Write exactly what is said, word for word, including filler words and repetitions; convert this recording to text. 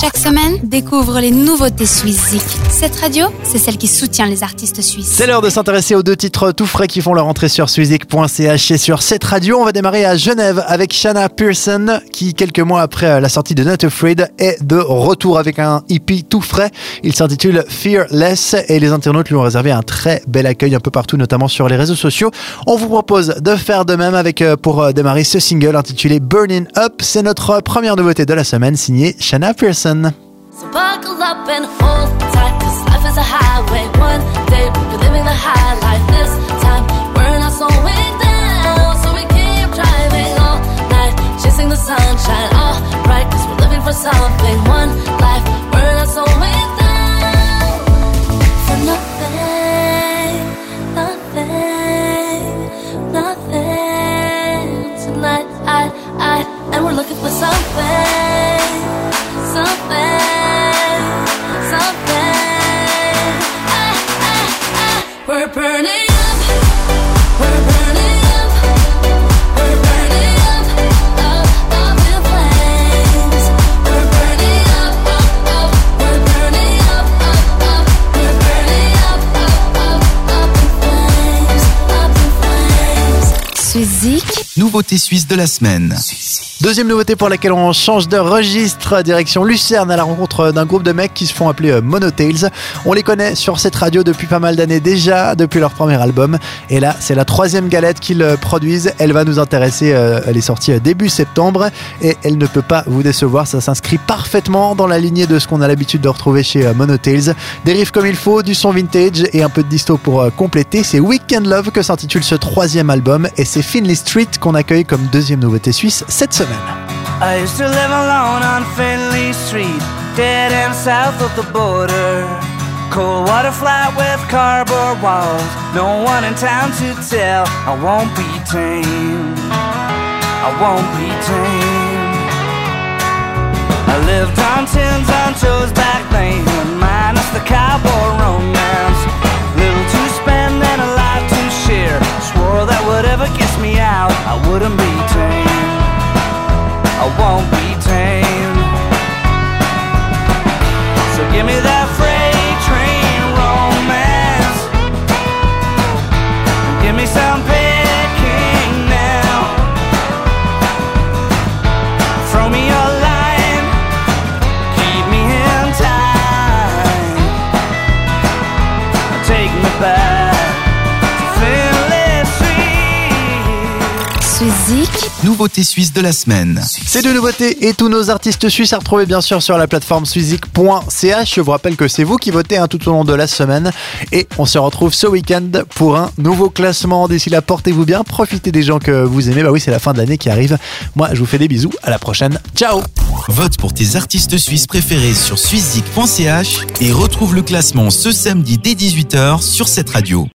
Chaque semaine, découvre les nouveautés Swissezik. Cette radio, c'est celle qui soutient les artistes suisses. C'est l'heure de s'intéresser aux deux titres tout frais qui font leur entrée sur Swissezik point c h et sur cette radio. On va démarrer à Genève avec Shanna Pearson qui, quelques mois après la sortie de Not Afraid, est de retour avec un E P tout frais. Il s'intitule Fearless et les internautes lui ont réservé un très bel accueil un peu partout, notamment sur les réseaux sociaux. On vous propose de faire de même avec, pour démarrer ce single intitulé Burning Up. C'est notre première nouveauté de la semaine signée Shanna Pearson. So buckle up and hold tight, 'cause life is a highway. One day we'll be living the high life. This time we're not slowing down, so we keep driving all night, chasing the sunshine. All right, 'cause we're living for something. One life, we're not slowing down for nothing, nothing, nothing. Tonight, I, I, and we're looking for something. Something, something, ah, ah, ah. We're burning up, we're burning up, we're burning up, up, up in flames. We're burning up, up, up, we're burning up, up, up, we're burning up, up, up, up in flames, up in flames. Swissezik. Nouveauté suisse de la semaine. Swissezik. Deuxième nouveauté pour laquelle on change de registre, direction Lucerne à la rencontre d'un groupe de mecs qui se font appeler Monotales. On les connaît sur cette radio depuis pas mal d'années déjà, depuis leur premier album. Et là, c'est la troisième galette qu'ils produisent. Elle va nous intéresser, elle est sortie début septembre et elle ne peut pas vous décevoir. Ça s'inscrit parfaitement dans la lignée de ce qu'on a l'habitude de retrouver chez Monotales. Des riffs comme il faut, du son vintage et un peu de disto pour compléter. C'est Weekend Love que s'intitule ce troisième album et c'est Finley Street qu'on accueille comme deuxième nouveauté suisse cette semaine. I used to live alone on Finley Street, dead end south of the border. Cold water flat with cardboard walls, no one in town to tell. I won't be tamed, I won't be tamed. I lived on tins on Joe's back lane, minus the cowboy romance. Little to spend and a lot to share. Swore that whatever gets me out, I wouldn't be tamed, I won't be tamed. So give me that freight train romance, give me some picking now. Throw me a line, keep me in time, take me back to Finley Street. Swissezik. Nouveauté suisse de la semaine. Ces deux nouveautés et tous nos artistes suisses à retrouver bien sûr sur la plateforme Swissezik point c h. Je vous rappelle que c'est vous qui votez hein, tout au long de la semaine. Et on se retrouve ce week-end pour un nouveau classement. D'ici là, portez-vous bien, profitez des gens que vous aimez. Bah oui, c'est la fin de l'année qui arrive. Moi, je vous fais des bisous. À la prochaine. Ciao. Vote pour tes artistes suisses préférés sur Swissezik point c h et retrouve le classement ce samedi dès dix-huit heures sur cette radio.